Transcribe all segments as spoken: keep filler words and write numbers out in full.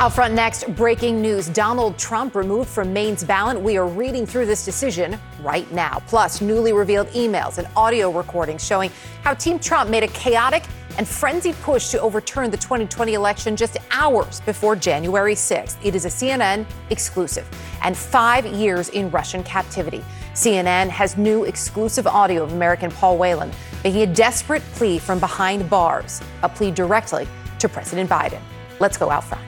Out front next, breaking news. Donald Trump removed from Maine's ballot. We are reading through this decision right now. Plus, newly revealed emails and audio recordings showing how Team Trump made a chaotic and frenzied push to overturn the twenty twenty election just hours before January sixth. It is a C N N exclusive. And five years in Russian captivity. C N N has new exclusive audio of American Paul Whelan making a desperate plea from behind bars, a plea directly to President Biden. Let's go out front.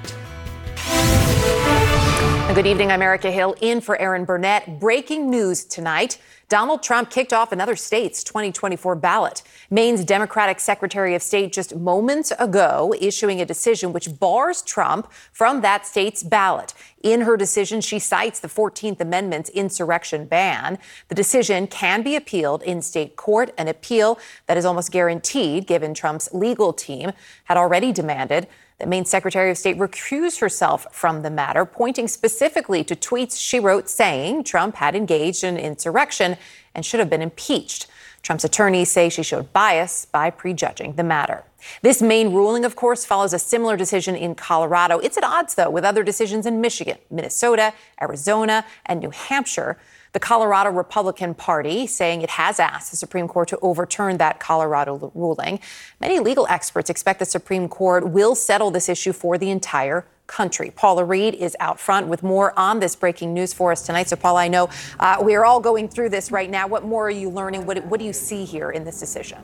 Good evening, I'm Erica Hill, in for Aaron Burnett. Breaking news tonight. Donald Trump kicked off another state's twenty twenty-four ballot. Maine's Democratic Secretary of State just moments ago issuing a decision which bars Trump from that state's ballot. In her decision, she cites the fourteenth Amendment's insurrection ban. The decision can be appealed in state court, an appeal that is almost guaranteed given Trump's legal team had already demanded that Maine Secretary of State recuse herself from the matter, pointing specifically to tweets she wrote saying Trump had engaged in insurrection and should have been impeached. Trump's attorneys say she showed bias by prejudging the matter. This Maine ruling, of course, follows a similar decision in Colorado. It's at odds, though, with other decisions in Michigan, Minnesota, Arizona, and New Hampshire. The Colorado Republican Party saying it has asked the Supreme Court to overturn that Colorado ruling. Many legal experts expect the Supreme Court will settle this issue for the entire country. Paula Reid is out front with more on this breaking news for us tonight. So, Paula, I know uh, we are all going through this right now. What more are you learning? What, what do you see here in this decision?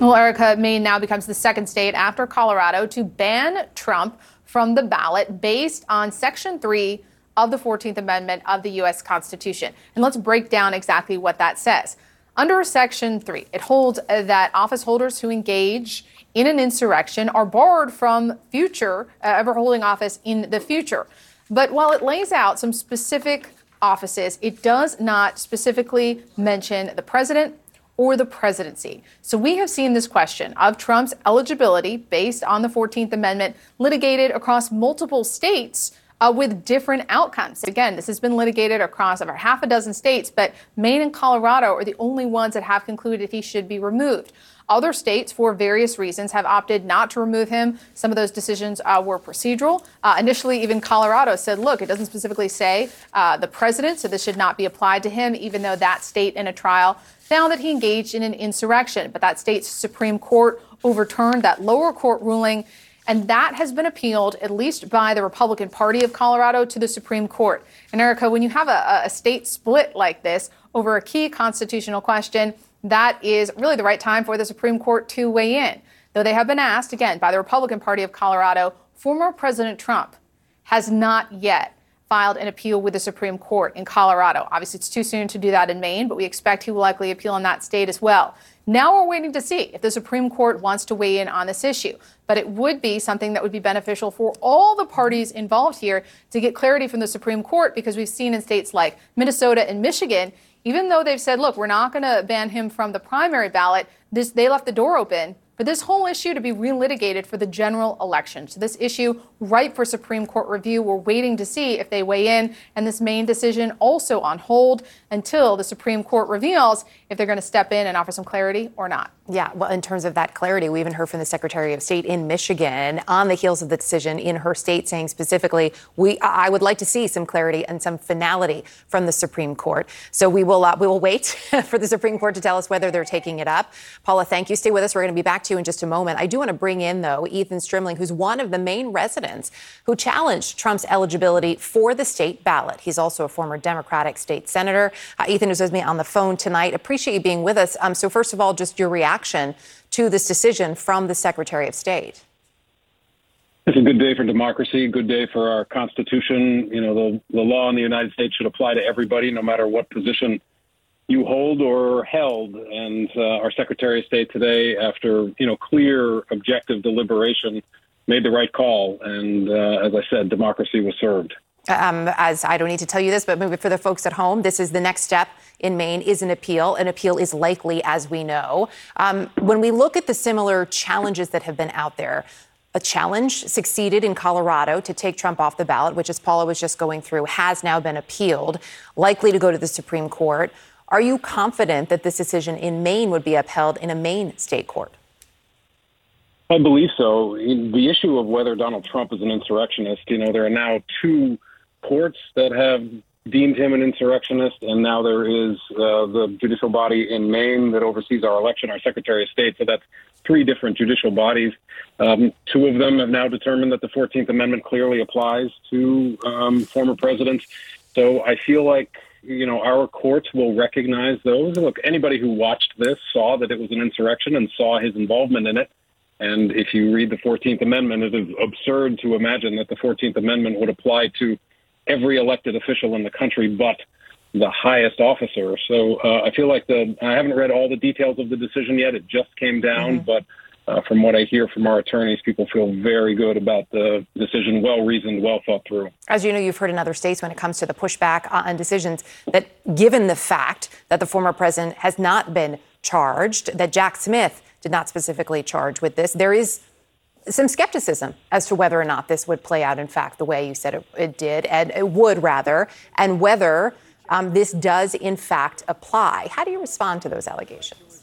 Well, Erica, Maine now becomes the second state after Colorado to ban Trump from the ballot based on Section three of the fourteenth Amendment of the U S Constitution. And let's break down exactly what that says. Under Section three, it holds that office holders who engage in an insurrection are barred from future, uh, ever holding office in the future. But while it lays out some specific offices, it does not specifically mention the president or the presidency. So we have seen this question of Trump's eligibility based on the fourteenth Amendment litigated across multiple states Uh, with different outcomes. Again, this has been litigated across over half a dozen states, but Maine and Colorado are the only ones that have concluded he should be removed. Other states, for various reasons, have opted not to remove him. Some of those decisions uh, were procedural. Uh, initially, even Colorado said, look, it doesn't specifically say uh, the president, so this should not be applied to him, even though that state in a trial found that he engaged in an insurrection. But that state's Supreme Court overturned that lower court ruling. And that has been appealed, at least by the Republican Party of Colorado, to the Supreme Court. And, Erica, when you have a, a state split like this over a key constitutional question, that is really the right time for the Supreme Court to weigh in. Though they have been asked, again, by the Republican Party of Colorado, former President Trump has not yet filed an appeal with the Supreme Court in Colorado. Obviously, it's too soon to do that in Maine, but we expect he will likely appeal in that state as well. Now we're waiting to see if the Supreme Court wants to weigh in on this issue. But it would be something that would be beneficial for all the parties involved here to get clarity from the Supreme Court, because we've seen in states like Minnesota and Michigan, even though they've said, look, we're not going to ban him from the primary ballot, this, they left the door open for this whole issue to be relitigated for the general election. So this issue, ripe for Supreme Court review, we're waiting to see if they weigh in. And this Maine decision also on hold until the Supreme Court reveals if they're going to step in and offer some clarity or not. Yeah, well, in terms of that clarity, we even heard from the Secretary of State in Michigan on the heels of the decision in her state saying specifically, "We, I would like to see some clarity and some finality from the Supreme Court." So we will uh, we will wait for the Supreme Court to tell us whether they're taking it up. Paula, thank you. Stay with us. We're going to be back to you in just a moment. I do want to bring in, though, Ethan Strimling, who's one of the Maine residents who challenged Trump's eligibility for the state ballot. He's also a former Democratic state senator. Uh, Ethan is with me on the phone tonight. Appreciate you being with us. Um, so first of all, just your reaction to this decision from the Secretary of State. It's a good day for democracy, a good day for our Constitution. You know, the, the law in the United States should apply to everybody, no matter what position you hold or held. And uh, our Secretary of State today, after, you know, clear, objective deliberation, made the right call. And uh, as I said, democracy was served. Um, as I don't need to tell you this, but maybe for the folks at home, this is the next step in Maine is an appeal. An appeal is likely, as we know. Um, when we look at the similar challenges that have been out there, a challenge succeeded in Colorado to take Trump off the ballot, which, as Paula was just going through, has now been appealed, likely to go to the Supreme Court. Are you confident that this decision in Maine would be upheld in a Maine state court? I believe so. In the issue of whether Donald Trump is an insurrectionist, you know, there are now two courts that have deemed him an insurrectionist, and now there is uh, the judicial body in Maine that oversees our election, our Secretary of State. So that's three different judicial bodies. Um, two of them have now determined that the fourteenth Amendment clearly applies to um, former presidents. So I feel like, you know, our courts will recognize those. Look, anybody who watched this saw that it was an insurrection and saw his involvement in it. And if you read the fourteenth Amendment, it is absurd to imagine that the fourteenth Amendment would apply to every elected official in the country but the highest officer. So uh, I feel like the I haven't read all the details of the decision yet. It just came down. Mm-hmm. But uh, from what I hear from our attorneys, people feel very good about the decision, well-reasoned, well-thought-through. As you know, you've heard in other states when it comes to the pushback on decisions that given the fact that the former president has not been charged, that Jack Smith did not specifically charge with this, there is some skepticism as to whether or not this would play out, in fact, the way you said it, it did, and it would rather, and whether um, this does, in fact, apply. How do you respond to those allegations?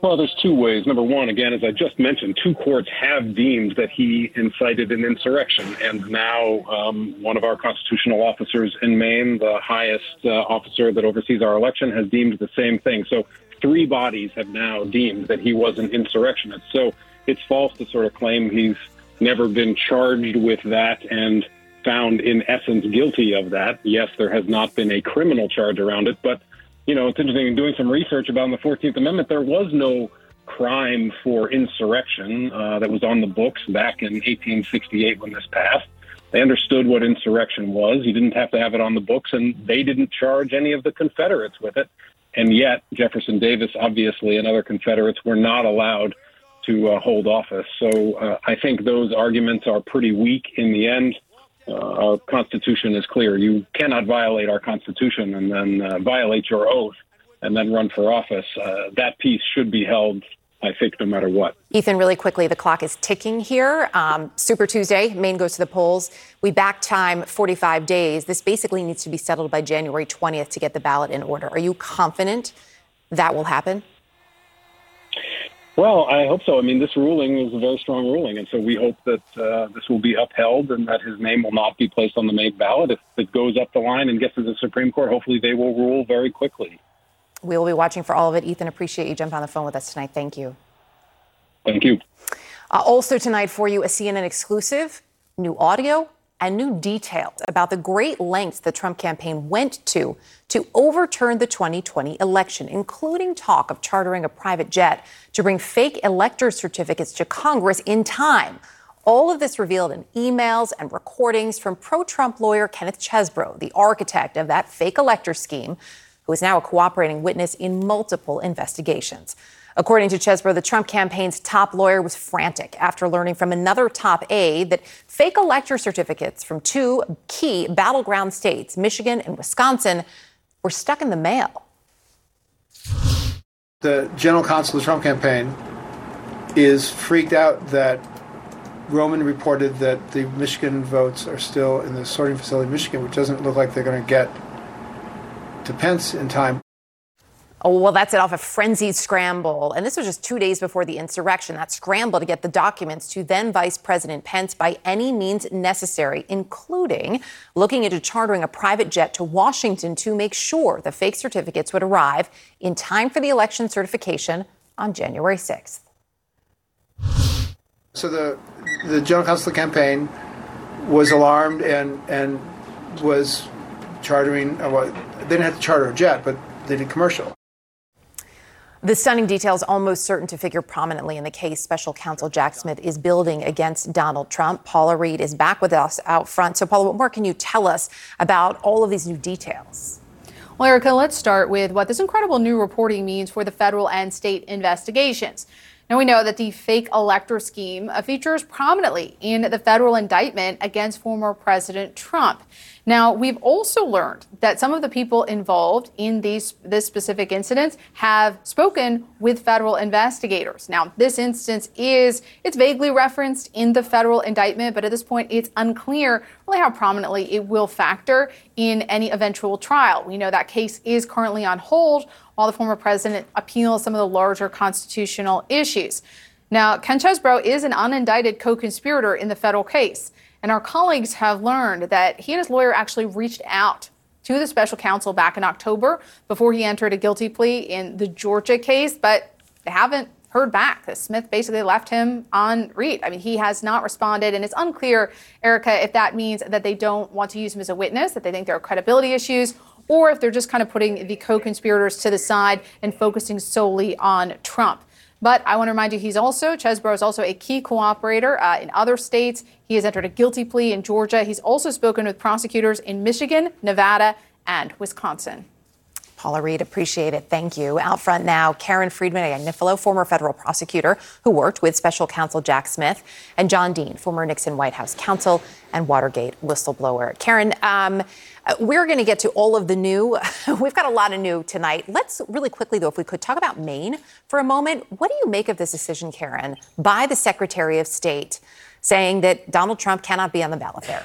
Well, there's two ways. Number one, again, as I just mentioned, two courts have deemed that he incited an insurrection. And now um, one of our constitutional officers in Maine, the highest uh, officer that oversees our election, has deemed the same thing. So three bodies have now deemed that he was an insurrectionist. So it's false to sort of claim he's never been charged with that and found in essence guilty of that. Yes, there has not been a criminal charge around it, but, you know, it's interesting, in doing some research about the fourteenth Amendment, there was no crime for insurrection uh, that was on the books back in eighteen sixty-eight when this passed. They understood what insurrection was. You didn't have to have it on the books, and they didn't charge any of the Confederates with it. And yet Jefferson Davis, obviously, and other Confederates were not allowed to uh, hold office. So uh, I think those arguments are pretty weak in the end. Uh, our Constitution is clear. You cannot violate our Constitution and then uh, violate your oath and then run for office. Uh, that piece should be held, I think, no matter what. Ethan, really quickly, the clock is ticking here. Um, Super Tuesday, Maine goes to the polls. We back time forty-five days. This basically needs to be settled by January twentieth to get the ballot in order. Are you confident that will happen? Well, I hope so. I mean, this ruling is a very strong ruling, and so we hope that uh, this will be upheld and that his name will not be placed on the May ballot. If it goes up the line and gets to the Supreme Court, hopefully they will rule very quickly. We will be watching for all of it. Ethan, appreciate you jumping on the phone with us tonight. Thank you. Thank you. Uh, also tonight for you, a C N N exclusive, new audio and new details about the great lengths the Trump campaign went to to overturn the twenty twenty election, including talk of chartering a private jet to bring fake elector certificates to Congress in time. All of this revealed in emails and recordings from pro-Trump lawyer Kenneth Chesebro, the architect of that fake elector scheme, who is now a cooperating witness in multiple investigations. According to Chesebro, the Trump campaign's top lawyer was frantic after learning from another top aide that fake elector certificates from two key battleground states, Michigan and Wisconsin, were stuck in the mail. The general counsel of the Trump campaign is freaked out that Roman reported that the Michigan votes are still in the sorting facility in Michigan, which doesn't look like they're going to get to Pence in time. Oh, well, that set off a frenzied scramble. And this was just two days before the insurrection, that scramble to get the documents to then Vice President Pence by any means necessary, including looking into chartering a private jet to Washington to make sure the fake certificates would arrive in time for the election certification on January sixth. So the, the general counsel of the campaign was alarmed and, and was chartering, well, they didn't have to charter a jet, but they did commercial. The stunning details almost certain to figure prominently in the case special counsel Jack Smith is building against Donald Trump. Paula Reid is back with us out front. So, Paula, what more can you tell us about all of these new details? Well, Erica, let's start with what this incredible new reporting means for the federal and state investigations. Now, we know that the fake elector scheme features prominently in the federal indictment against former President Trump. Now, we've also learned that some of the people involved in these this specific incident have spoken with federal investigators. Now, this instance is, it's vaguely referenced in the federal indictment, but at this point, it's unclear really how prominently it will factor in any eventual trial. We know that case is currently on hold while the former president appeals some of the larger constitutional issues. Now, Ken Chesebro is an unindicted co-conspirator in the federal case, and our colleagues have learned that he and his lawyer actually reached out to the special counsel back in October before he entered a guilty plea in the Georgia case, but they haven't heard back. Smith basically left him on read. I mean, he has not responded, and it's unclear, Erica, if that means that they don't want to use him as a witness, that they think there are credibility issues, or if they're just kind of putting the co-conspirators to the side and focusing solely on Trump. But I want to remind you, he's also, Chesebro is also a key cooperator uh, in other states. He has entered a guilty plea in Georgia. He's also spoken with prosecutors in Michigan, Nevada, and Wisconsin. Paula Reid, appreciate it. Thank you. Out front now, Karen Friedman Agnifilo, former federal prosecutor who worked with special counsel Jack Smith, and John Dean, former Nixon White House counsel and Watergate whistleblower. Karen, um, we're going to get to all of the new. We've got a lot of new tonight. Let's really quickly, though, if we could talk about Maine for a moment. What do you make of this decision, Karen, by the Secretary of State saying that Donald Trump cannot be on the ballot there?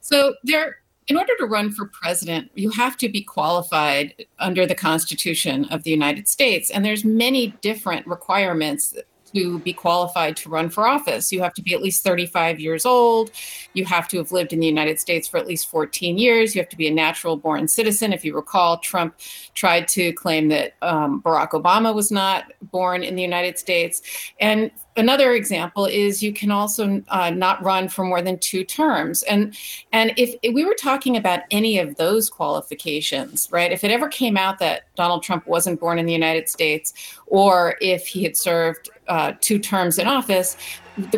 So there. In order to run for president, you have to be qualified under the Constitution of the United States. And there's many different requirements to be qualified to run for office. You have to be at least thirty-five years old. You have to have lived in the United States for at least fourteen years. You have to be a natural born citizen. If you recall, Trump tried to claim that um, Barack Obama was not born in the United States. And another example is you can also uh, not run for more than two terms. And and if, if we were talking about any of those qualifications, right, if it ever came out that Donald Trump wasn't born in the United States, or if he had served uh, two terms in office,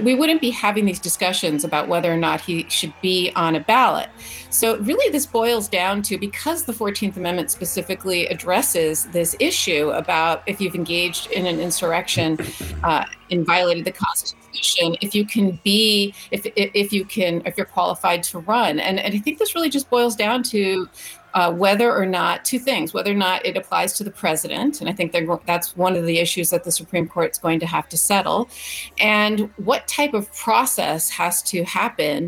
we wouldn't be having these discussions about whether or not he should be on a ballot. So really this boils down to, because the fourteenth Amendment specifically addresses this issue about if you've engaged in an insurrection uh, and violated the Constitution, if you can be, if if you can, if you're qualified to run. And, and I think this really just boils down to Uh, whether or not, two things, whether or not it applies to the president, and I think that's one of the issues that the Supreme Court's going to have to settle, and what type of process has to happen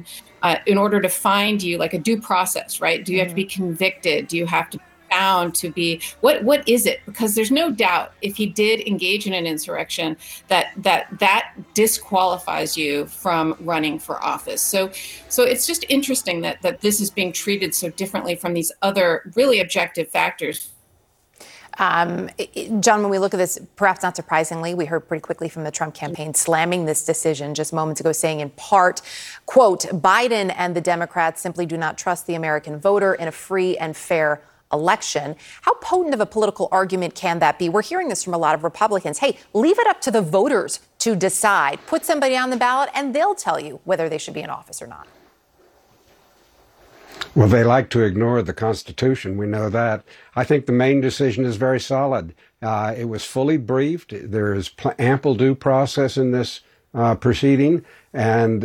uh, in order to find you, like a due process, right? Do you have to be convicted? Do you have to be found to be, what? what is it? Because there's no doubt if he did engage in an insurrection, that that that disqualifies you from running for office. So So it's just interesting that, that this is being treated so differently from these other really objective factors. Um, John, when we look at this, perhaps not surprisingly, we heard pretty quickly from the Trump campaign slamming this decision just moments ago, saying in part, quote, Biden and the Democrats simply do not trust the American voter in a free and fair election. How potent of a political argument can that be? We're hearing this from a lot of Republicans. Hey, leave it up to the voters to decide. Put somebody on the ballot and they'll tell you whether they should be in office or not. Well, they like to ignore the Constitution. We know that. I think the Maine decision is very solid. Uh, it was fully briefed. There is pl- ample due process in this uh, proceeding, and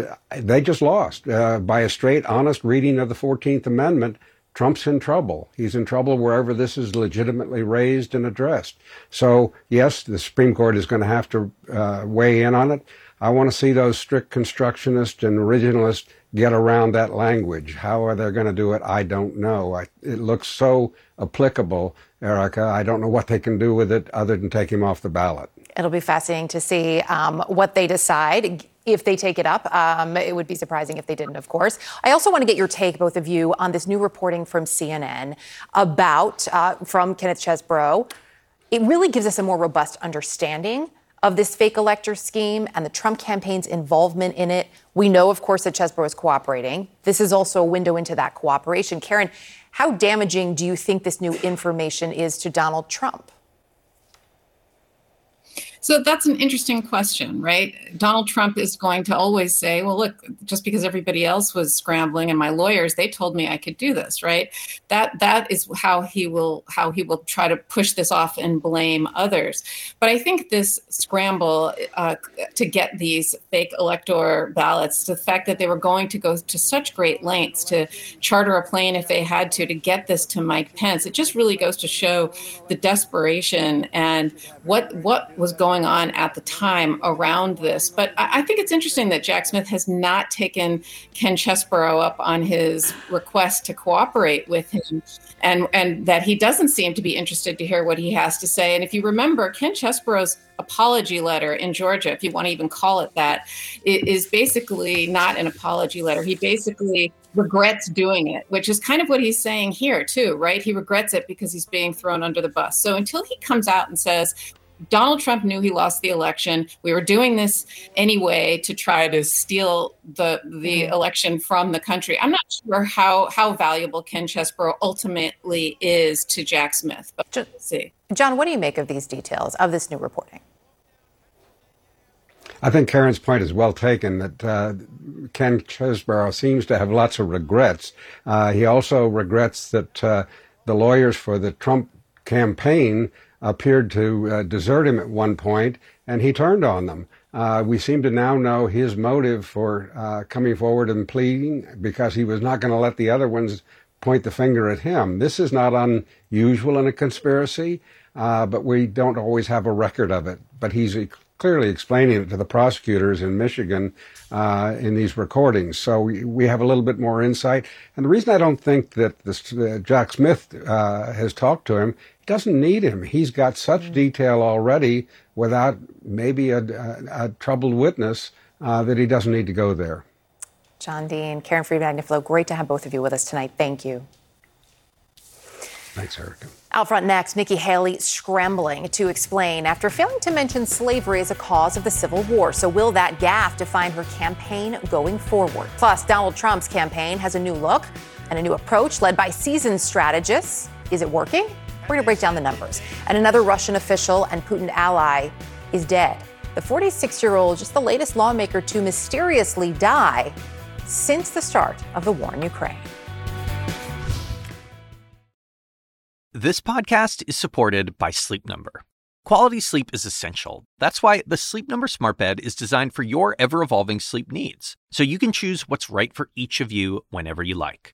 they just lost. Uh, by a straight, honest reading of the fourteenth Amendment, Trump's in trouble. He's in trouble wherever this is legitimately raised and addressed. So, yes, the Supreme Court is going to have to uh, weigh in on it. I want to see those strict constructionists and originalists get around that language. How are they going to do it? I don't know. I, it looks so applicable, Erica. I don't know what they can do with it other than take him off the ballot. It'll be fascinating to see um, what they decide. If they take it up, um, it would be surprising if they didn't, of course. I also want to get your take, both of you, on this new reporting from C N N about, uh, from Kenneth Chesebro. It really gives us a more robust understanding of this fake elector scheme and the Trump campaign's involvement in it. We know, of course, that Chesebro is cooperating. This is also a window into that cooperation. Karen, how damaging do you think this new information is to Donald Trump? So that's an interesting question, right? Donald Trump is going to always say, well, look, just because everybody else was scrambling and my lawyers, they told me I could do this, right? That that is how he will how he will try to push this off and blame others. But I think this scramble uh, to get these fake elector ballots, the fact that they were going to go to such great lengths to charter a plane if they had to, to get this to Mike Pence, it just really goes to show the desperation and what what was going going on at the time around this. But I, I think it's interesting that Jack Smith has not taken Ken Chesebro up on his request to cooperate with him, and, and that he doesn't seem to be interested to hear what he has to say. And if you remember, Ken Chesebro's apology letter in Georgia, if you want to even call it that, is basically not an apology letter. He basically regrets doing it, which is kind of what he's saying here too, right? He regrets it because he's being thrown under the bus. So until he comes out and says, Donald Trump knew he lost the election, we were doing this anyway to try to steal the the election from the country, I'm not sure how, how valuable Ken Chesebro ultimately is to Jack Smith, but we'll see. John, what do you make of these details of this new reporting? I think Karen's point is well taken, that uh, Ken Chesebro seems to have lots of regrets. Uh, he also regrets that uh, the lawyers for the Trump campaign appeared to uh, desert him at one point, and he turned on them. Uh, we seem to now know his motive for uh, coming forward and pleading, because he was not going to let the other ones point the finger at him. This is not unusual in a conspiracy, uh, but we don't always have a record of it. But he's e- clearly explaining it to the prosecutors in Michigan uh, in these recordings. So we, we have a little bit more insight. And the reason I don't think that this, uh, Jack Smith uh, has talked to him, he doesn't need him. He's got such mm-hmm. detail already without maybe a, a, a troubled witness uh, that he doesn't need to go there. John Dean, Karen Friedman Agnifilo, great to have both of you with us tonight. Thank you. Thanks, Erica. Out front next, Nikki Haley scrambling to explain after failing to mention slavery as a cause of the Civil War. So will that gaffe define her campaign going forward? Plus, Donald Trump's campaign has a new look and a new approach led by seasoned strategists. Is it working? We're going to break down the numbers. And another Russian official and Putin ally is dead. The forty-six-year-old, just the latest lawmaker to mysteriously die since the start of the war in Ukraine. This podcast is supported by Sleep Number. Quality sleep is essential. That's why the Sleep Number Smart Bed is designed for your ever-evolving sleep needs, so you can choose what's right for each of you whenever you like.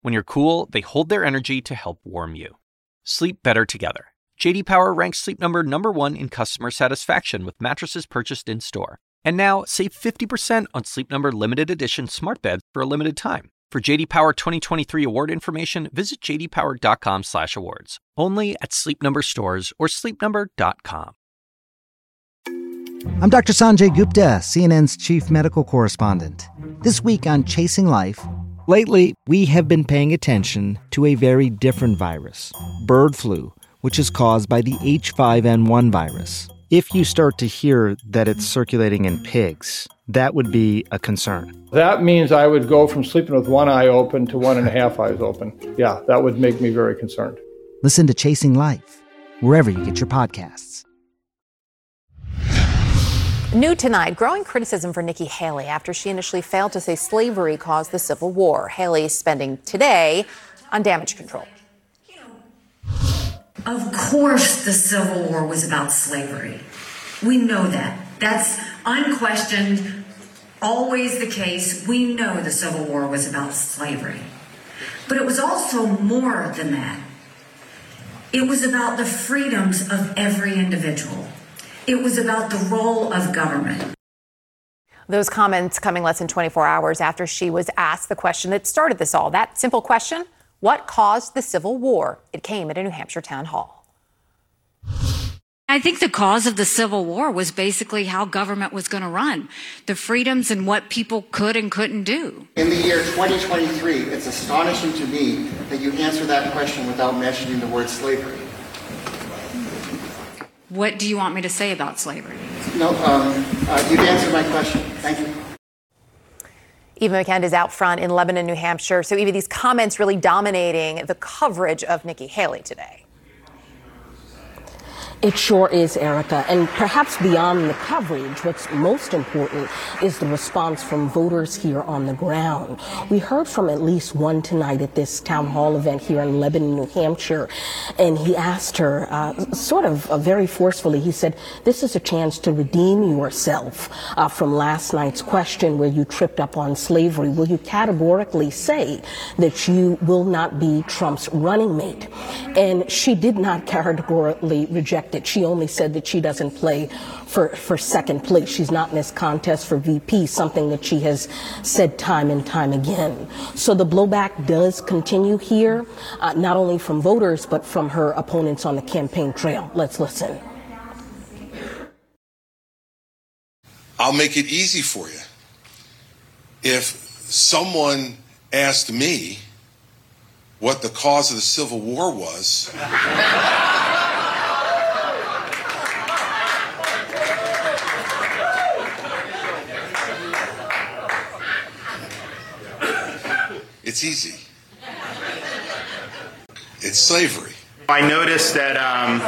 When you're cool, they hold their energy to help warm you. Sleep better together. J D Power ranks Sleep Number number one in customer satisfaction with mattresses purchased in-store. And now, save fifty percent on Sleep Number limited edition smart beds for a limited time. For J D Power twenty twenty-three award information, visit j d power dot com slash awards. Only at Sleep Number stores or sleep number dot com. I'm Doctor Sanjay Gupta, C N N's chief medical correspondent. This week on Chasing Life. Lately, we have been paying attention to a very different virus, bird flu, which is caused by the H five N one virus. If you start to hear that it's circulating in pigs, that would be a concern. That means I would go from sleeping with one eye open to one and a half eyes open. Yeah, that would make me very concerned. Listen to Chasing Life, wherever you get your podcasts. New tonight, growing criticism for Nikki Haley after she initially failed to say slavery caused the Civil War. Haley spending today on damage control. Of course the Civil War was about slavery. We know that. That's unquestioned, always the case. We know the Civil War was about slavery. But it was also more than that. It was about the freedoms of every individual. It was about the role of government. Those comments coming less than twenty-four hours after she was asked the question that started this all. That simple question: what caused the Civil War? It came at a New Hampshire town hall. I think the cause of the Civil War was basically how government was going to run, the freedoms and what people could and couldn't do. In the year twenty twenty-three, it's astonishing to me that you answer that question without mentioning the word slavery. What do you want me to say about slavery? No, um, uh, you've answered my question. Thank you. Eva McCann is out front in Lebanon, New Hampshire. So, Eva, these comments really dominating the coverage of Nikki Haley today. It sure is, Erica. And perhaps beyond the coverage, what's most important is the response from voters here on the ground. We heard from at least one tonight at this town hall event here in Lebanon, New Hampshire, and he asked her, uh, sort of uh, very forcefully, he said, this is a chance to redeem yourself uh, from last night's question where you tripped up on slavery. Will you categorically say that you will not be Trump's running mate? And she did not categorically reject it. She only said that she doesn't play for, for second place. She's not in this contest for V P, something that she has said time and time again. So the blowback does continue here, uh, not only from voters, but from her opponents on the campaign trail. Let's listen. I'll make it easy for you. If someone asked me what the cause of the Civil War was, it's easy. It's slavery. I noticed that um,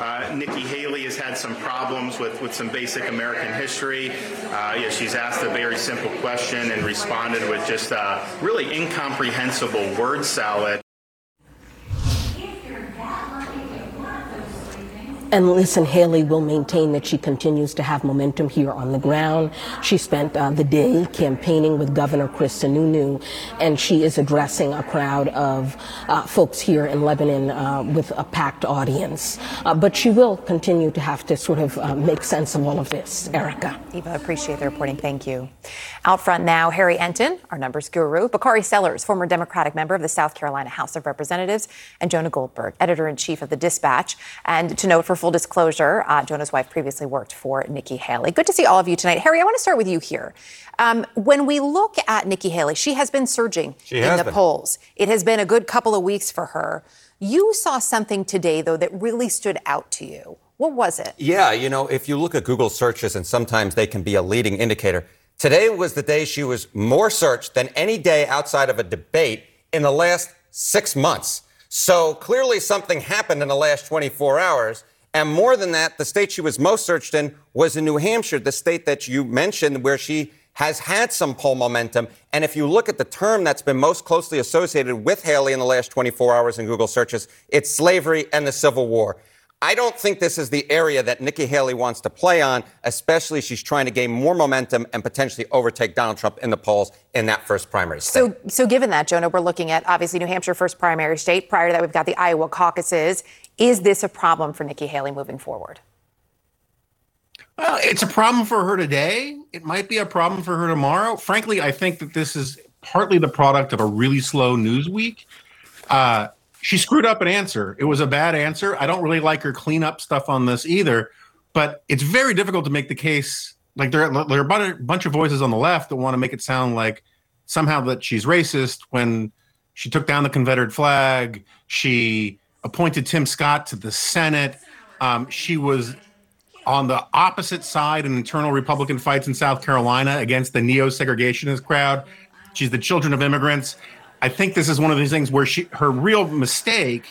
uh, Nikki Haley has had some problems with, with some basic American history. Uh, yeah, she's asked a very simple question and responded with just a really incomprehensible word salad. And listen, Haley will maintain that she continues to have momentum here on the ground. She spent uh, the day campaigning with Governor Chris Sununu, and she is addressing a crowd of uh, folks here in Lebanon uh, with a packed audience. Uh, but she will continue to have to sort of uh, make sense of all of this. Erica. Eva, appreciate the reporting. Thank you. Out front now, Harry Enton, our numbers guru, Bakari Sellers, former Democratic member of the South Carolina House of Representatives, and Jonah Goldberg, editor-in-chief of the Dispatch. And to note, for full disclosure, uh, Jonah's wife previously worked for Nikki Haley. Good to see all of you tonight. Harry, I want to start with you here. Um, when we look at Nikki Haley, she has been surging she in the been. polls. It has been a good couple of weeks for her. You saw something today, though, that really stood out to you. What was it? Yeah, you know, if you look at Google searches, and sometimes they can be a leading indicator, today was the day she was more searched than any day outside of a debate in the last six months. So clearly something happened in the last twenty-four hours. And more than that, the state she was most searched in was in New Hampshire, the state that you mentioned, where she has had some poll momentum. And if you look at the term that's been most closely associated with Haley in the last twenty-four hours in Google searches, it's slavery and the Civil War. I don't think this is the area that Nikki Haley wants to play on, especially she's trying to gain more momentum and potentially overtake Donald Trump in the polls in that first primary state. So, so given that, Jonah, we're looking at obviously New Hampshire first primary state. Prior to that, we've got the Iowa caucuses. Is this a problem for Nikki Haley moving forward? Well, it's a problem for her today. It might be a problem for her tomorrow. Frankly, I think that this is partly the product of a really slow news week. Uh, she screwed up an answer. It was a bad answer. I don't really like her cleanup stuff on this either, but it's very difficult to make the case. Like there, there are a bunch of voices on the left that want to make it sound like somehow that she's racist when she took down the Confederate flag. She appointed Tim Scott to the Senate. Um, she was on the opposite side in internal Republican fights in South Carolina against the neo-segregationist crowd. She's the children of immigrants. I think this is one of these things where she, her real mistake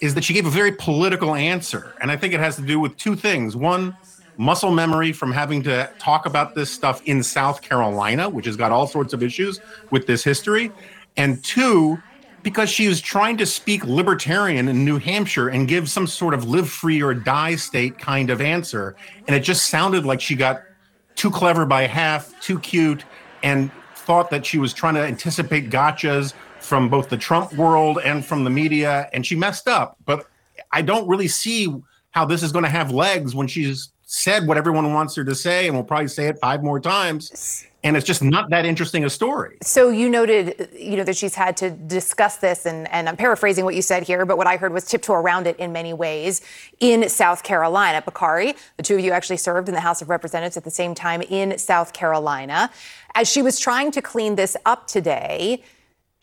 is that she gave a very political answer. And I think it has to do with two things. One, muscle memory from having to talk about this stuff in South Carolina, which has got all sorts of issues with this history. And two, because she was trying to speak libertarian in New Hampshire and give some sort of live free or die state kind of answer. And it just sounded like she got too clever by half, too cute, and thought that she was trying to anticipate gotchas from both the Trump world and from the media. And she messed up. But I don't really see how this is going to have legs when she's said what everyone wants her to say, and will probably say it five more times. And it's just not that interesting a story. So you noted, you know, that she's had to discuss this, and, and I'm paraphrasing what you said here, but what I heard was tiptoe around it in many ways in South Carolina. Bakari, the two of you actually served in the House of Representatives at the same time in South Carolina. As she was trying to clean this up today,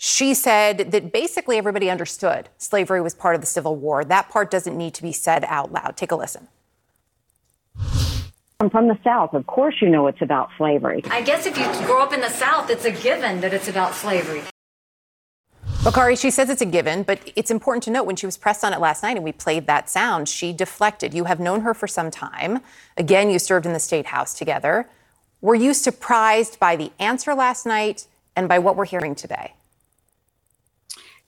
she said that basically everybody understood slavery was part of the Civil War. That part doesn't need to be said out loud. Take a listen. I'm from the South. Of course you know it's about slavery. I guess if you grow up in the South, it's a given that it's about slavery. Bakari, she says it's a given, but it's important to note when she was pressed on it last night and we played that sound, she deflected. You have known her for some time. Again, you served in the State House together. Were you surprised by the answer last night and by what we're hearing today?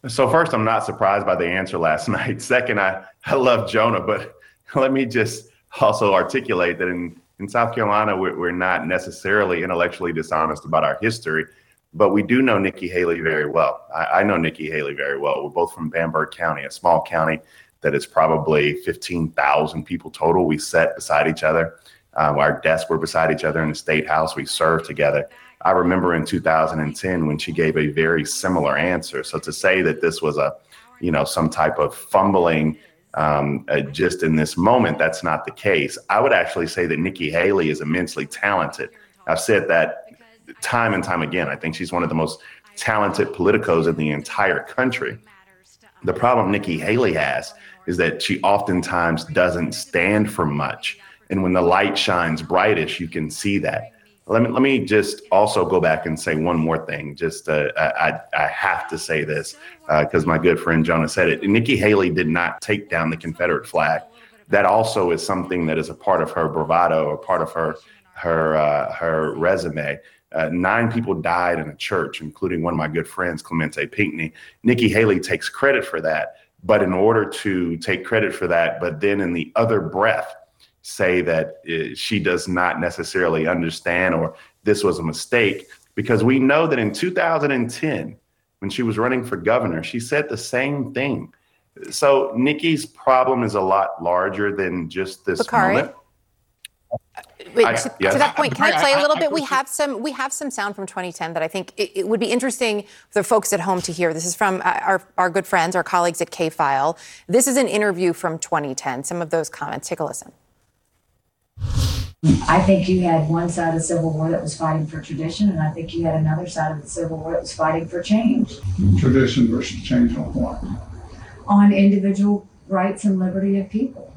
So first, I'm not surprised by the answer last night. Second, I, I love Jonah, but let me just also articulate that in, in South Carolina, we're, we're not necessarily intellectually dishonest about our history. But we do know Nikki Haley very well. I, I know Nikki Haley very well. We're both from Bamberg County, a small county that is probably fifteen thousand people total. We sat beside each other. Um, our desks were beside each other in the State House. We served together. I remember in two thousand ten when she gave a very similar answer. So to say that this was a, you know, some type of fumbling um, uh, just in this moment, that's not the case. I would actually say that Nikki Haley is immensely talented. I've said that time and time again. I think she's one of the most talented politicos in the entire country. The problem Nikki Haley has is that she oftentimes doesn't stand for much. And when the light shines brightest, you can see that. Let me let me just also go back and say one more thing. Just uh, I, I have to say this because uh, my good friend Jonah said it. Nikki Haley did not take down the Confederate flag. That also is something that is a part of her bravado, or part of her her uh, her resume. Uh, nine people died in a church, including one of my good friends, Clemente Pinckney. Nikki Haley takes credit for that. But in order to take credit for that, but then in the other breath, say that uh, she does not necessarily understand or this was a mistake, because we know that in two thousand ten, when she was running for governor, she said the same thing. So Nikki's problem is a lot larger than just this Bakari. Moment. Wait, I, to, yes. to that point, can I play a little bit? We have some we have some sound from twenty ten that I think it, it would be interesting for folks at home to hear. This is from our, our good friends, our colleagues at K-File. This is an interview from twenty ten. Some of those comments. Take a listen. I think you had one side of the Civil War that was fighting for tradition, and I think you had another side of the Civil War that was fighting for change. Tradition versus change on what? On individual rights and liberty of people.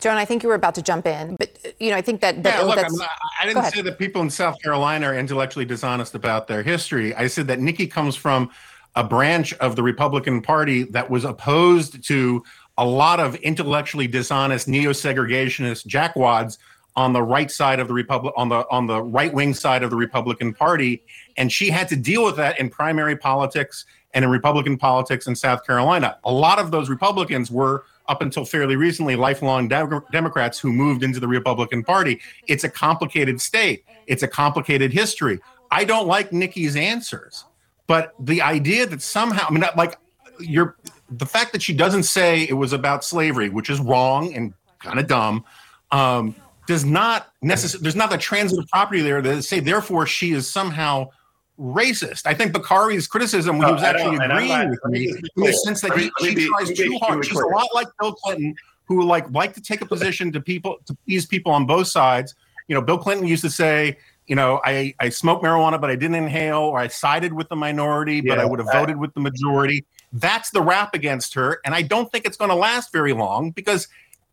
Joan, I think you were about to jump in, but, you know, I think that... that yeah, look, that's, I'm not, I didn't say that people in South Carolina are intellectually dishonest about their history. I said that Nikki comes from a branch of the Republican Party that was opposed to a lot of intellectually dishonest neo-segregationist jackwads on the right side of the Republic, on the on the right-wing side of the Republican Party, and she had to deal with that in primary politics and in Republican politics in South Carolina. A lot of those Republicans were, up until fairly recently, lifelong de- Democrats who moved into the Republican Party. It's a complicated state. It's a complicated history. I don't like Nikki's answers, but the idea that somehow, I mean, like, you're, the fact that she doesn't say it was about slavery, which is wrong and kind of dumb, um, does not necessarily, there's not the transitive property there that say, therefore, she is somehow racist. I think Bakari's criticism, when he was actually agreeing with me, in the sense that he, she tries too hard. She's a lot like Bill Clinton, who like like to take a position to people to please people on both sides. You know, Bill Clinton used to say, you know, I I smoked marijuana, but I didn't inhale, or I sided with the minority, but yeah, I would have that. voted with the majority. That's the rap against her, and I don't think it's going to last very long, because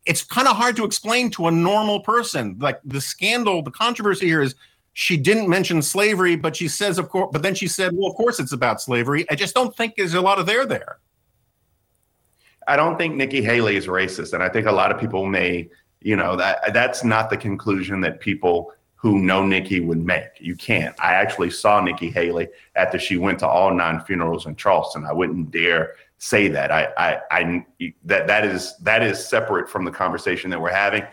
it's kind of hard to explain to a normal person. Like, the scandal, the controversy here is, she didn't mention slavery, but she says, of course, but then she said, well, of course it's about slavery. I just don't think there's a lot of there there. I don't think Nikki Haley is racist. And I think a lot of people may, you know, that that's not the conclusion that people who know Nikki would make. You can't. I actually saw Nikki Haley after she went to all nine funerals in Charleston. I wouldn't dare say that. I, I, I that that is that is separate from the conversation that we're having.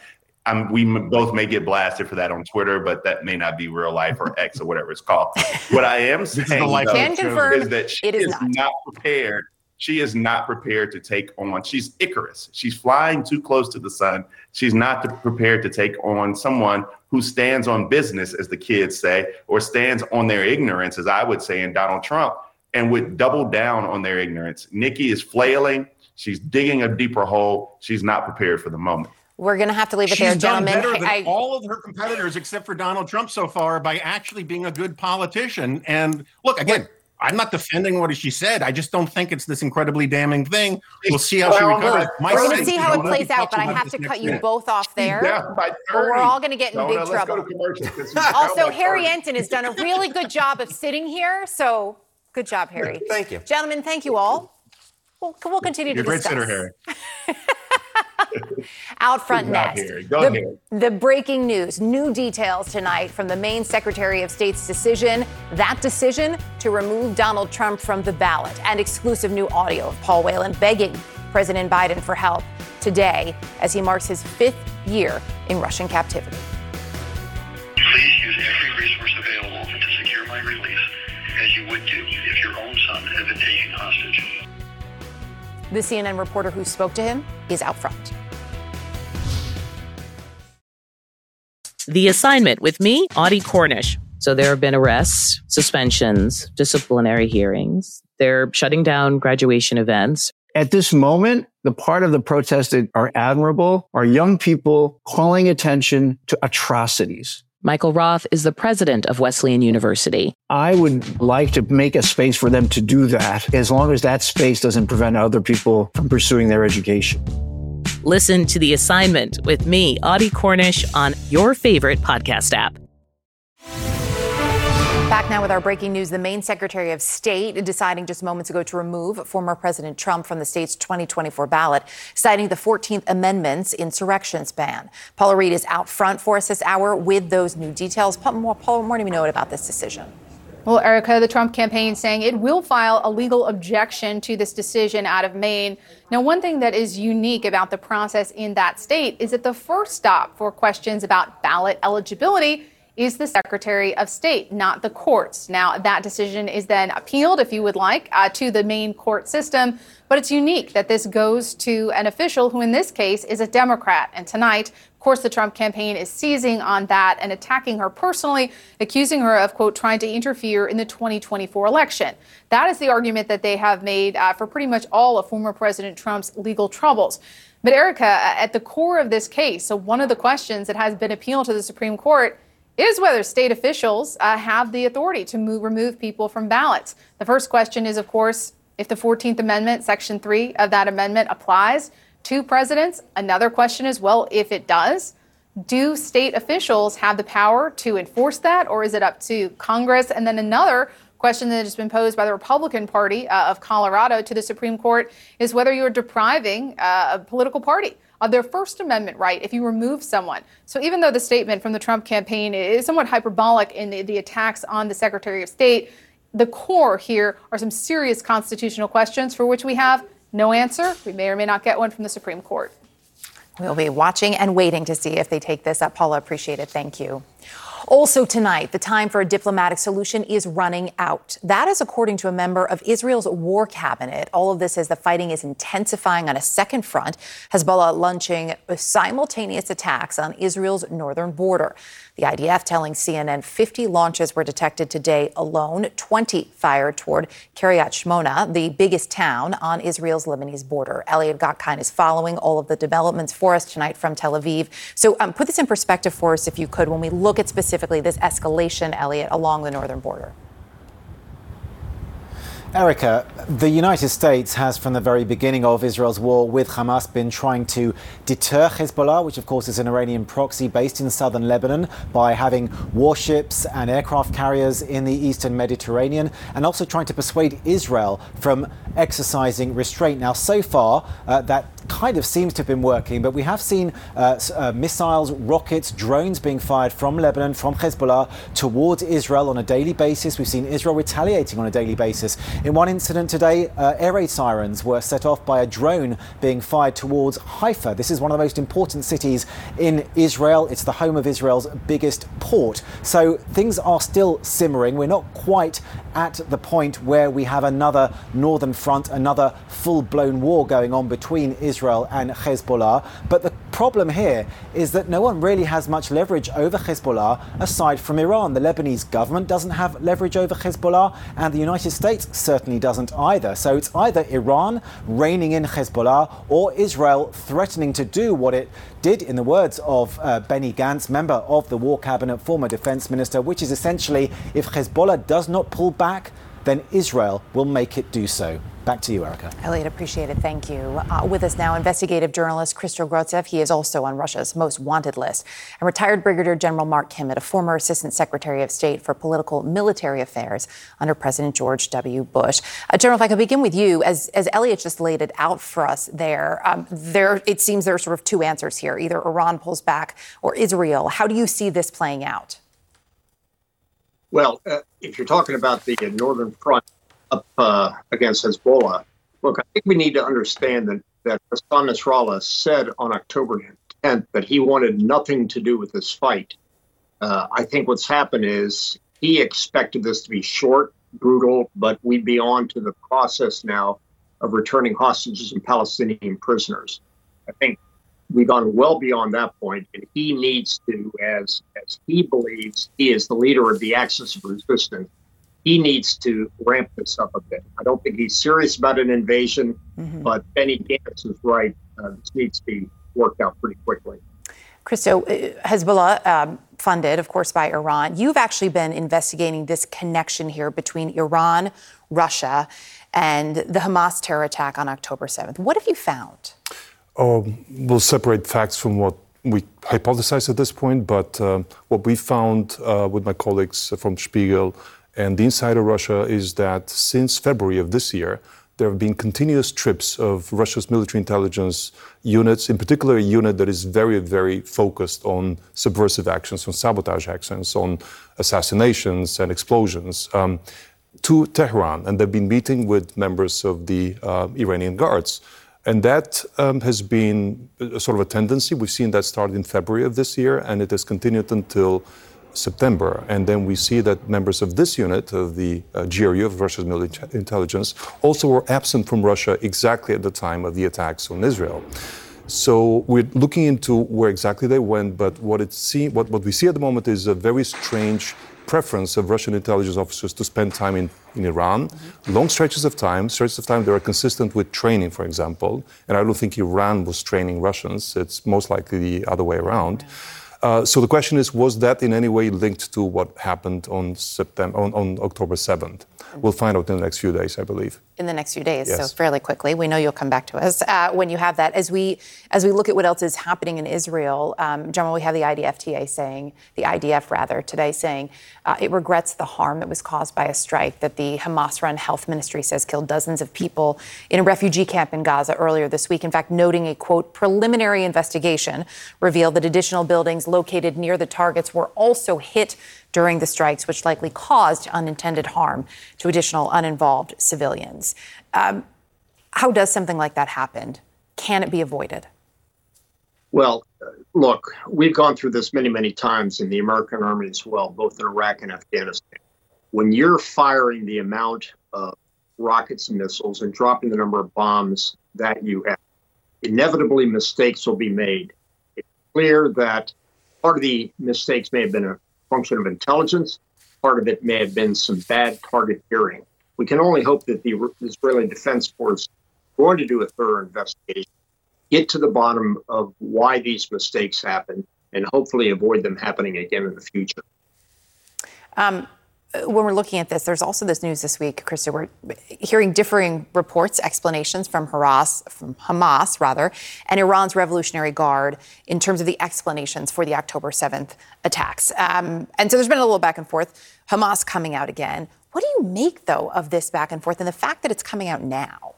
I'm, we both may get blasted for that on Twitter, but that may not be real life or X or whatever it's called. What I am saying though, is that she is, is not. not prepared. She is not prepared to take on. She's Icarus. She's flying too close to the sun. She's not prepared to take on someone who stands on business, as the kids say, or stands on their ignorance, as I would say, in Donald Trump, and would double down on their ignorance. Nikki is flailing. She's digging a deeper hole. She's not prepared for the moment. We're going to have to leave it there, gentlemen. She's done better than all of her competitors except for Donald Trump so far by actually being a good politician. And look, again, I'm not defending what she said. I just don't think it's this incredibly damning thing. We'll see how she recovers. We're going to see how it plays out, but I have to cut you both off there. We're all going to get in big trouble. Also, Harry Enton has done a really good job of sitting here, so Good job, Harry. Thank you. Gentlemen, thank you all. We'll, we'll continue You're to discuss. You're a great center, Harry. Out front next. Go the, the breaking news, new details tonight from the Maine Secretary of State's decision, that decision to remove Donald Trump from the ballot, and exclusive new audio of Paul Whelan begging President Biden for help today as he marks his fifth year in Russian captivity. Please use every resource available to secure my release, as you would do if your own son had been taken hostage. The C N N reporter who spoke to him is out front. The assignment with me, Audie Cornish. So there have been arrests, suspensions, disciplinary hearings. They're shutting down graduation events. At this moment, the part of the protests that are admirable are young people calling attention to atrocities. Michael Roth is the president of Wesleyan University. I would like to make a space for them to do that, as long as that space doesn't prevent other people from pursuing their education. Listen to The Assignment with me, Audie Cornish, on your favorite podcast app. Back now with our breaking news, the Maine Secretary of State deciding just moments ago to remove former President Trump from the state's twenty twenty-four ballot, citing the fourteenth Amendment's insurrections ban. Paula Reid is out front for us this hour with those new details. Paula, what do we know about this decision? Well, Erica, the Trump campaign saying it will file a legal objection to this decision out of Maine. Now, one thing that is unique about the process in that state is that the first stop for questions about ballot eligibility is the Secretary of State, not the courts. Now, that decision is then appealed, if you would like, uh, to the Maine court system. But it's unique that this goes to an official who, in this case, is a Democrat. And tonight, of course, the Trump campaign is seizing on that and attacking her personally, accusing her of, quote, trying to interfere in the twenty twenty-four election. That is the argument that they have made uh, for pretty much all of former President Trump's legal troubles. But, Erica, at the core of this case, so one of the questions that has been appealed to the Supreme Court is whether state officials uh, have the authority to move, remove people from ballots. The first question is, of course, if the fourteenth Amendment, Section three of that amendment applies to presidents. Another question is, well, if it does, do state officials have the power to enforce that, or is it up to Congress? And then another question that has been posed by the Republican Party uh, of Colorado to the Supreme Court is whether you're depriving uh, a political party of their First Amendment right if you remove someone. So even though the statement from the Trump campaign is somewhat hyperbolic in the, the attacks on the Secretary of State, the core here are some serious constitutional questions for which we have no answer. We may or may not get one from the Supreme Court. We'll be watching and waiting to see if they take this up. Paula, appreciate it. Thank you. Also tonight, the time for a diplomatic solution is running out. That is according to a member of Israel's war cabinet. All of this as the fighting is intensifying on a second front, Hezbollah launching simultaneous attacks on Israel's northern border. The I D F telling C N N fifty launches were detected today alone, twenty fired toward Kiryat Shmona, the biggest town on Israel's Lebanese border. Elliot Gottkind is following all of the developments for us tonight from Tel Aviv. So um, put this in perspective for us, if you could, when we look at specific Specifically, this escalation, Elliot, along the northern border. Erica, the United States has, from the very beginning of Israel's war with Hamas, been trying to deter Hezbollah, which of course is an Iranian proxy based in southern Lebanon, by having warships and aircraft carriers in the eastern Mediterranean, and also trying to persuade Israel from exercising restraint. Now, so far, uh, that kind of seems to have been working, but we have seen uh, uh, missiles, rockets, drones being fired from Lebanon, from Hezbollah, towards Israel on a daily basis. We've seen Israel retaliating on a daily basis. In one incident today, uh, air raid sirens were set off by a drone being fired towards Haifa. This is one of the most important cities in Israel. It's the home of Israel's biggest port. So things are still simmering. We're not quite at the point where we have another northern front, another full-blown war going on between Israel Israel and Hezbollah. But the problem here is that no one really has much leverage over Hezbollah aside from Iran. The Lebanese government doesn't have leverage over Hezbollah, and the United States certainly doesn't either. So it's either Iran reining in Hezbollah or Israel threatening to do what it did, in the words of uh, Benny Gantz, member of the War Cabinet, former defense minister, which is essentially, if Hezbollah does not pull back, then Israel will make it do so. Back to you, Erica. Elliot, appreciate it. Thank you. Uh, with us now, investigative journalist Kristol Grotsev. He is also on Russia's most wanted list. And retired Brigadier General Mark Kimmett, a former Assistant Secretary of State for Political Military Affairs under President George W. Bush. Uh, General, if I could begin with you, as, as Elliot just laid it out for us there, um, there, it seems there are sort of two answers here. Either Iran pulls back or Israel. How do you see this playing out? Well, uh, if you're talking about the Northern Front up uh, against Hezbollah, look, I think we need to understand that, that Hassan Nasrallah said on October tenth that he wanted nothing to do with this fight. Uh, I think what's happened is he expected this to be short, brutal, but we'd be on to the process now of returning hostages and Palestinian prisoners. I think we've gone well beyond that point, and he needs to, as as he believes he is the leader of the axis of resistance, he needs to ramp this up a bit. I don't think he's serious about an invasion, mm-hmm. but Benny Gantz is right. Uh, this needs to be worked out pretty quickly. Kristol, Hezbollah, um, funded, of course, by Iran. You've actually been investigating this connection here between Iran, Russia, and the Hamas terror attack on October seventh. What have you found? Oh, we'll separate facts from what we hypothesize at this point, but um, what we found uh, with my colleagues from Spiegel and the Insider Russia is that since February of this year, there have been continuous trips of Russia's military intelligence units, in particular a unit that is very, very focused on subversive actions, on sabotage actions, on assassinations and explosions, um, to Tehran. And they've been meeting with members of the uh, Iranian guards. And that um, has been a sort of a tendency. We've seen that start in February of this year, and it has continued until September. And then we see that members of this unit, of the uh, G R U, of Russia's military intelligence, also were absent from Russia exactly at the time of the attacks on Israel. So we're looking into where exactly they went, but what it see, what, what we see at the moment is a very strange preference of Russian intelligence officers to spend time in, in Iran, mm-hmm. long stretches of time, stretches of time that are consistent with training, for example. And I don't think Iran was training Russians. It's most likely the other way around. Mm-hmm. Uh, so the question is, was that in any way linked to what happened on September, on, on October seventh? Mm-hmm. We'll find out in the next few days, I believe. In the next few days, yes. So fairly quickly. We know you'll come back to us uh, when you have that. As we as we look at what else is happening in Israel, um, General, we have the I D F T A saying, the I D F rather, today saying uh, it regrets the harm that was caused by a strike that the Hamas-run health ministry says killed dozens of people in a refugee camp in Gaza earlier this week. In fact, noting a, quote, preliminary investigation revealed that additional buildings located near the targets were also hit during the strikes, which likely caused unintended harm to additional uninvolved civilians. Um, how does something like that happen? Can it be avoided? Well, look, we've gone through this many, many times in the American army as well, both in Iraq and Afghanistan. When you're firing the amount of rockets and missiles and dropping the number of bombs that you have, inevitably mistakes will be made. It's clear that part of the mistakes may have been a function of intelligence. Part of it may have been some bad targeteering. We can only hope that the Israeli Defense Force is going to do a thorough investigation, get to the bottom of why these mistakes happen, and hopefully avoid them happening again in the future. Um, when we're looking at this, there's also this news this week, Kristol, we're hearing differing reports, explanations from Hamas, from Hamas rather, and Iran's Revolutionary Guard in terms of the explanations for the October seventh attacks. Um, and so there's been a little back and forth, Hamas coming out again. What do you make, though, of this back and forth and the fact that it's coming out now?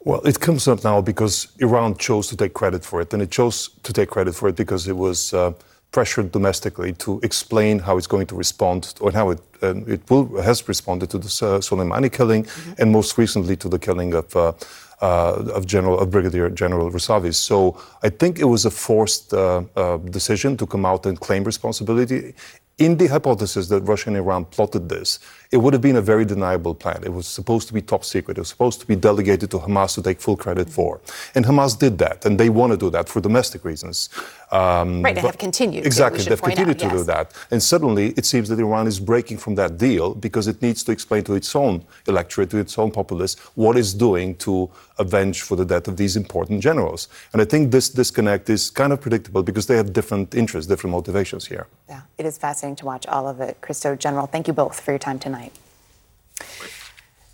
Well, it comes up now because Iran chose to take credit for it, and it chose to take credit for it because it was uh, pressured domestically to explain how it's going to respond or how it uh, it will has responded to the uh, Soleimani killing, mm-hmm. and most recently to the killing of uh, uh, of General of Brigadier General Rasavi. So I think it was a forced uh, uh, decision to come out and claim responsibility. In the hypothesis that Russia and Iran plotted this, it would have been a very deniable plan. It was supposed to be top secret. It was supposed to be delegated to Hamas to take full credit for. And Hamas did that, and they want to do that for domestic reasons. Um, right, they have continued. Exactly, they've continued to do that. And suddenly, it seems that Iran is breaking from that deal because it needs to explain to its own electorate, to its own populace, what it's doing to avenge for the death of these important generals. And I think this disconnect is kind of predictable because they have different interests, different motivations here. Yeah, it is fascinating to watch all of it. Kristol, General, thank you both for your time tonight.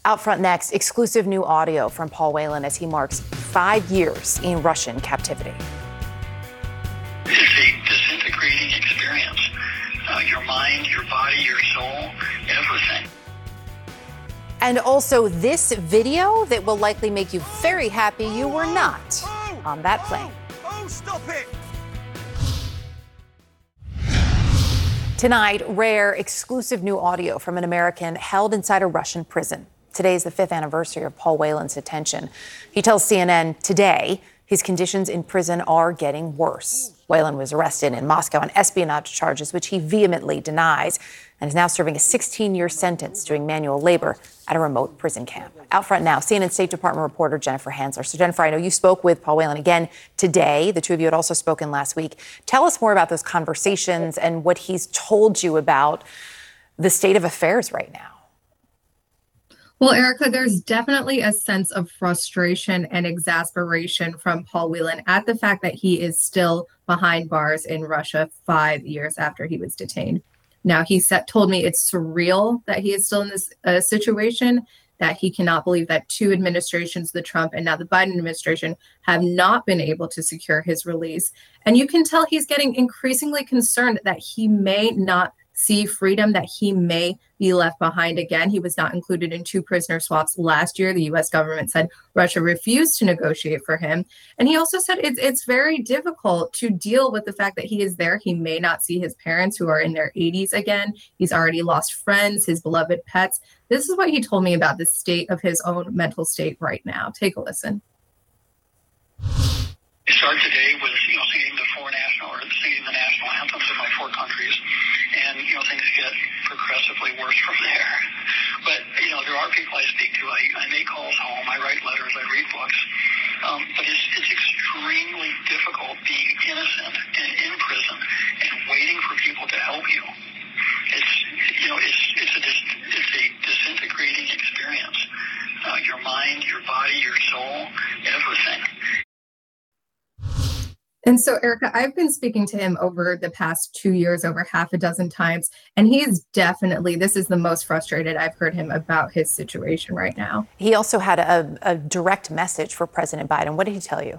Out front next, exclusive new audio from Paul Whelan as he marks five years in Russian captivity. It's a disintegrating experience. Uh, your mind, your body, your soul, everything. And also this video that will likely make you very happy you were not on that plane. Oh, oh, stop it. Tonight, rare, exclusive new audio from an American held inside a Russian prison. Today is the fifth anniversary of Paul Whelan's detention. He tells C N N today his conditions in prison are getting worse. Whelan was arrested in Moscow on espionage charges, which he vehemently denies, and is now serving a sixteen-year sentence doing manual labor at a remote prison camp. Out front now, C N N State Department reporter Jennifer Hansler. So, Jennifer, I know you spoke with Paul Whelan again today. The two of you had also spoken last week. Tell us more about those conversations and what he's told you about the state of affairs right now. Well, Erica, there's definitely a sense of frustration and exasperation from Paul Whelan at the fact that he is still behind bars in Russia five years after he was detained. Now, he set, told me it's surreal that he is still in this uh, situation, that he cannot believe that two administrations, the Trump and now the Biden administration, have not been able to secure his release. And you can tell he's getting increasingly concerned that he may not see freedom, that he may be left behind again. He was not included in two prisoner swaps last year. The U S government said Russia refused to negotiate for him. And he also said it's, it's very difficult to deal with the fact that he is there. He may not see his parents who are in their eighties again. He's already lost friends, his beloved pets. This is what he told me about the state of his own mental state right now. Take a listen. We start today with, you know, singing the four national, or singing the national anthems of my four countries. And, you know, things get progressively worse from there. But, you know, there are people I speak to. I, I make calls home. I write letters. I read books. Um, but it's, it's extremely difficult being innocent and in prison and waiting for people to help you. It's, you know, it's, it's, a, it's a disintegrating experience. Uh, your mind, your body, your soul, everything. And so, Erica, I've been speaking to him over the past two years, over half a dozen times, and he is definitely, this is the most frustrated I've heard him about his situation right now. He also had a, a direct message for President Biden. What did he tell you?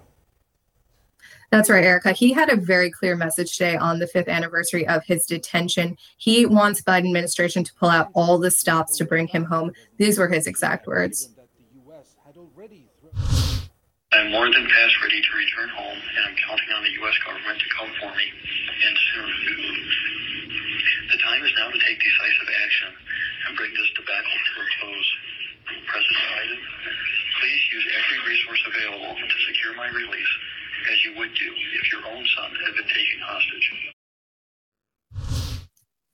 That's right, Erica. He had a very clear message today on the fifth anniversary of his detention. He wants the Biden administration to pull out all the stops to bring him home. These were his exact words. I'm more than past ready to return home, and I'm counting on the U S government to come for me, and soon. The time is now to take decisive action and bring this debacle to a close. President Biden, please use every resource available to secure my release, as you would do if your own son had been taken hostage.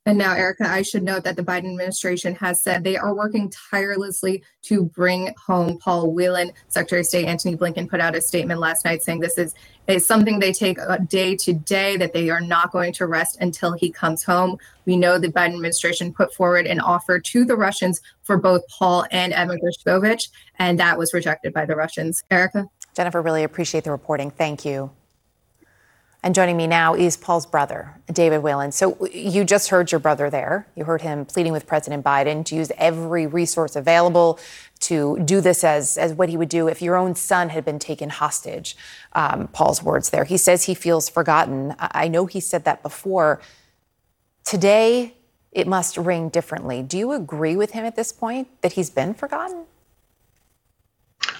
And now, Erica, I should note that the Biden administration has said they are working tirelessly to bring home Paul Whelan. Secretary of State Antony Blinken put out a statement last night saying this is, is something they take day to day, that they are not going to rest until he comes home. We know the Biden administration put forward an offer to the Russians for both Paul and Evan Gershkovich, and that was rejected by the Russians. Erica? Jennifer, really appreciate the reporting. Thank you. And joining me now is Paul's brother, David Whelan. So you just heard your brother there. You heard him pleading with President Biden to use every resource available to do this as, as what he would do if your own son had been taken hostage, um, Paul's words there. He says he feels forgotten. I know he said that before. Today, it must ring differently. Do you agree with him at this point that he's been forgotten?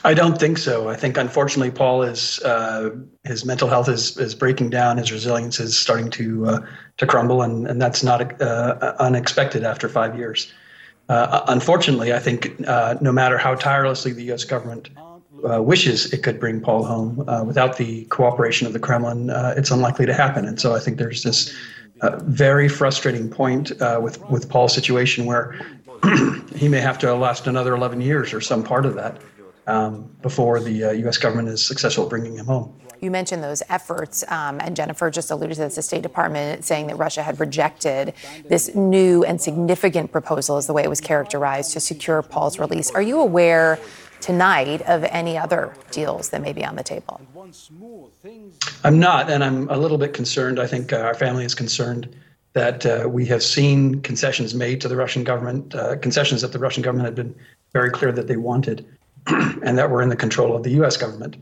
I don't think so. I think, unfortunately, Paul is uh, his mental health is is breaking down. His resilience is starting to uh, to crumble, and, and that's not uh, unexpected after five years. Uh, unfortunately, I think uh, no matter how tirelessly the U S government uh, wishes it could bring Paul home, uh, without the cooperation of the Kremlin, uh, it's unlikely to happen. And so I think there's this uh, very frustrating point uh, with with Paul's situation where he may have to last another eleven years or some part of that. Um, before the uh, U S government is successful at bringing him home. You mentioned those efforts, um, and Jennifer just alluded to this, the State Department saying that Russia had rejected this new and significant proposal, is the way it was characterized, to secure Paul's release. Are you aware tonight of any other deals that may be on the table? I'm not, and I'm a little bit concerned. I think uh, our family is concerned that uh, we have seen concessions made to the Russian government, uh, concessions that the Russian government had been very clear that they wanted and that were in the control of the U S government.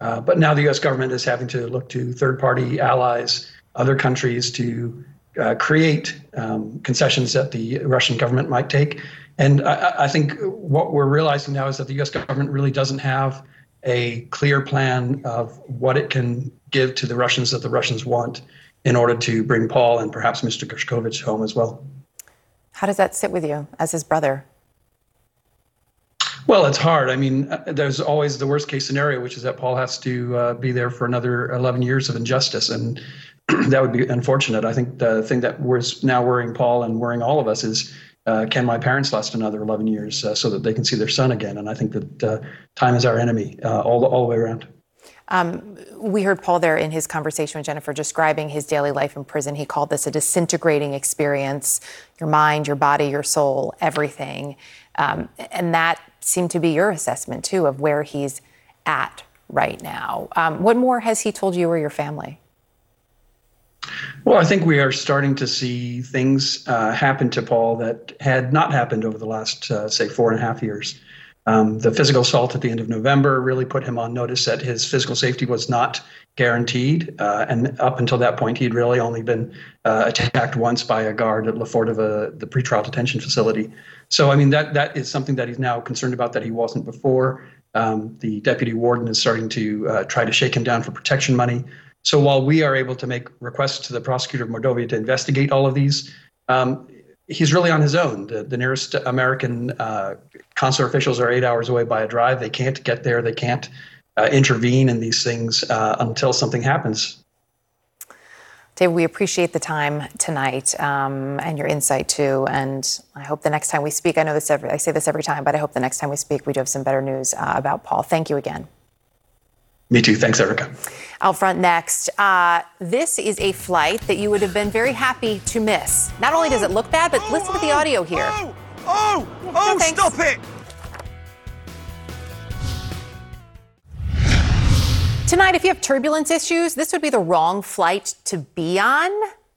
Uh, but now the U S government is having to look to third-party allies, other countries, to uh, create um, concessions that the Russian government might take. And I, I think what we're realizing now is that the U S government really doesn't have a clear plan of what it can give to the Russians that the Russians want in order to bring Paul and perhaps Mister Gershkovich home as well. How does that sit with you as his brother? Well, it's hard. I mean, there's always the worst case scenario, which is that Paul has to uh, be there for another eleven years of injustice. And that would be unfortunate. I think the thing that was now worrying Paul and worrying all of us is, uh, can my parents last another eleven years uh, so that they can see their son again? And I think that uh, time is our enemy uh, all, all the way around. Um, we heard Paul there in his conversation with Jennifer describing his daily life in prison. He called this a disintegrating experience, your mind, your body, your soul, everything. Um, and that seemed to be your assessment, too, of where he's at right now. Um, what more has he told you or your family? Well, I think we are starting to see things uh, happen to Paul that had not happened over the last, uh, say, four and a half years. Um, the physical assault at the end of November really put him on notice that his physical safety was not guaranteed. Uh, and up until that point, he'd really only been uh, attacked once by a guard at La Cordova, the pretrial detention facility. So, I mean, that that is something that he's now concerned about that he wasn't before. Um, the deputy warden is starting to uh, try to shake him down for protection money. So while we are able to make requests to the prosecutor of Mordovia to investigate all of these, um, he's really on his own. The, the nearest American uh, consular officials are eight hours away by a drive. They can't get there. They can't uh, intervene in these things uh, until something happens. Dave, we appreciate the time tonight um, and your insight, too. And I hope the next time we speak, I know this every, I say this every time, but I hope the next time we speak, we do have some better news uh, about Paul. Thank you again. Me too. Thanks, Erica. Out front next. Uh, this is a flight that you would have been very happy to miss. Not only does it look bad, but oh, listen to the audio here. Oh, oh, oh, oh no, stop it. Tonight, if you have turbulence issues, this would be the wrong flight to be on.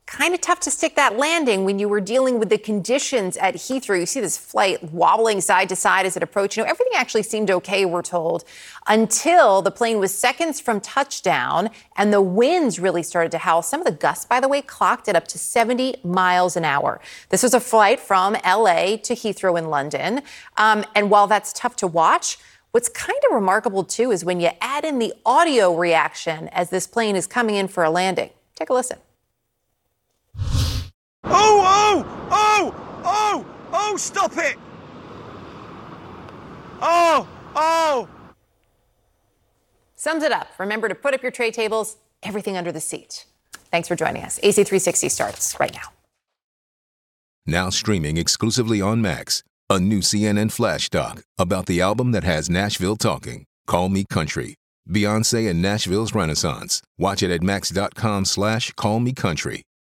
Kind of tough to stick that landing when you were dealing with the conditions at Heathrow. You see this flight wobbling side to side as it approached. You know, everything actually seemed okay, we're told, until the plane was seconds from touchdown and the winds really started to howl. Some of the gusts, by the way, clocked at up to seventy miles an hour. This was a flight from L A to Heathrow in London. Um, and while that's tough to watch, what's kind of remarkable, too, is when you add in the audio reaction as this plane is coming in for a landing. Take a listen. Oh, oh, oh, oh, oh, stop it. Oh, oh. Sums it up. Remember to put up your tray tables, everything under the seat. Thanks for joining us. A C three sixty starts right now. Now streaming exclusively on Max, a new C N N flash doc about the album that has Nashville talking, Call Me Country, Beyonce and Nashville's Renaissance. Watch it at max dot com slash call me country.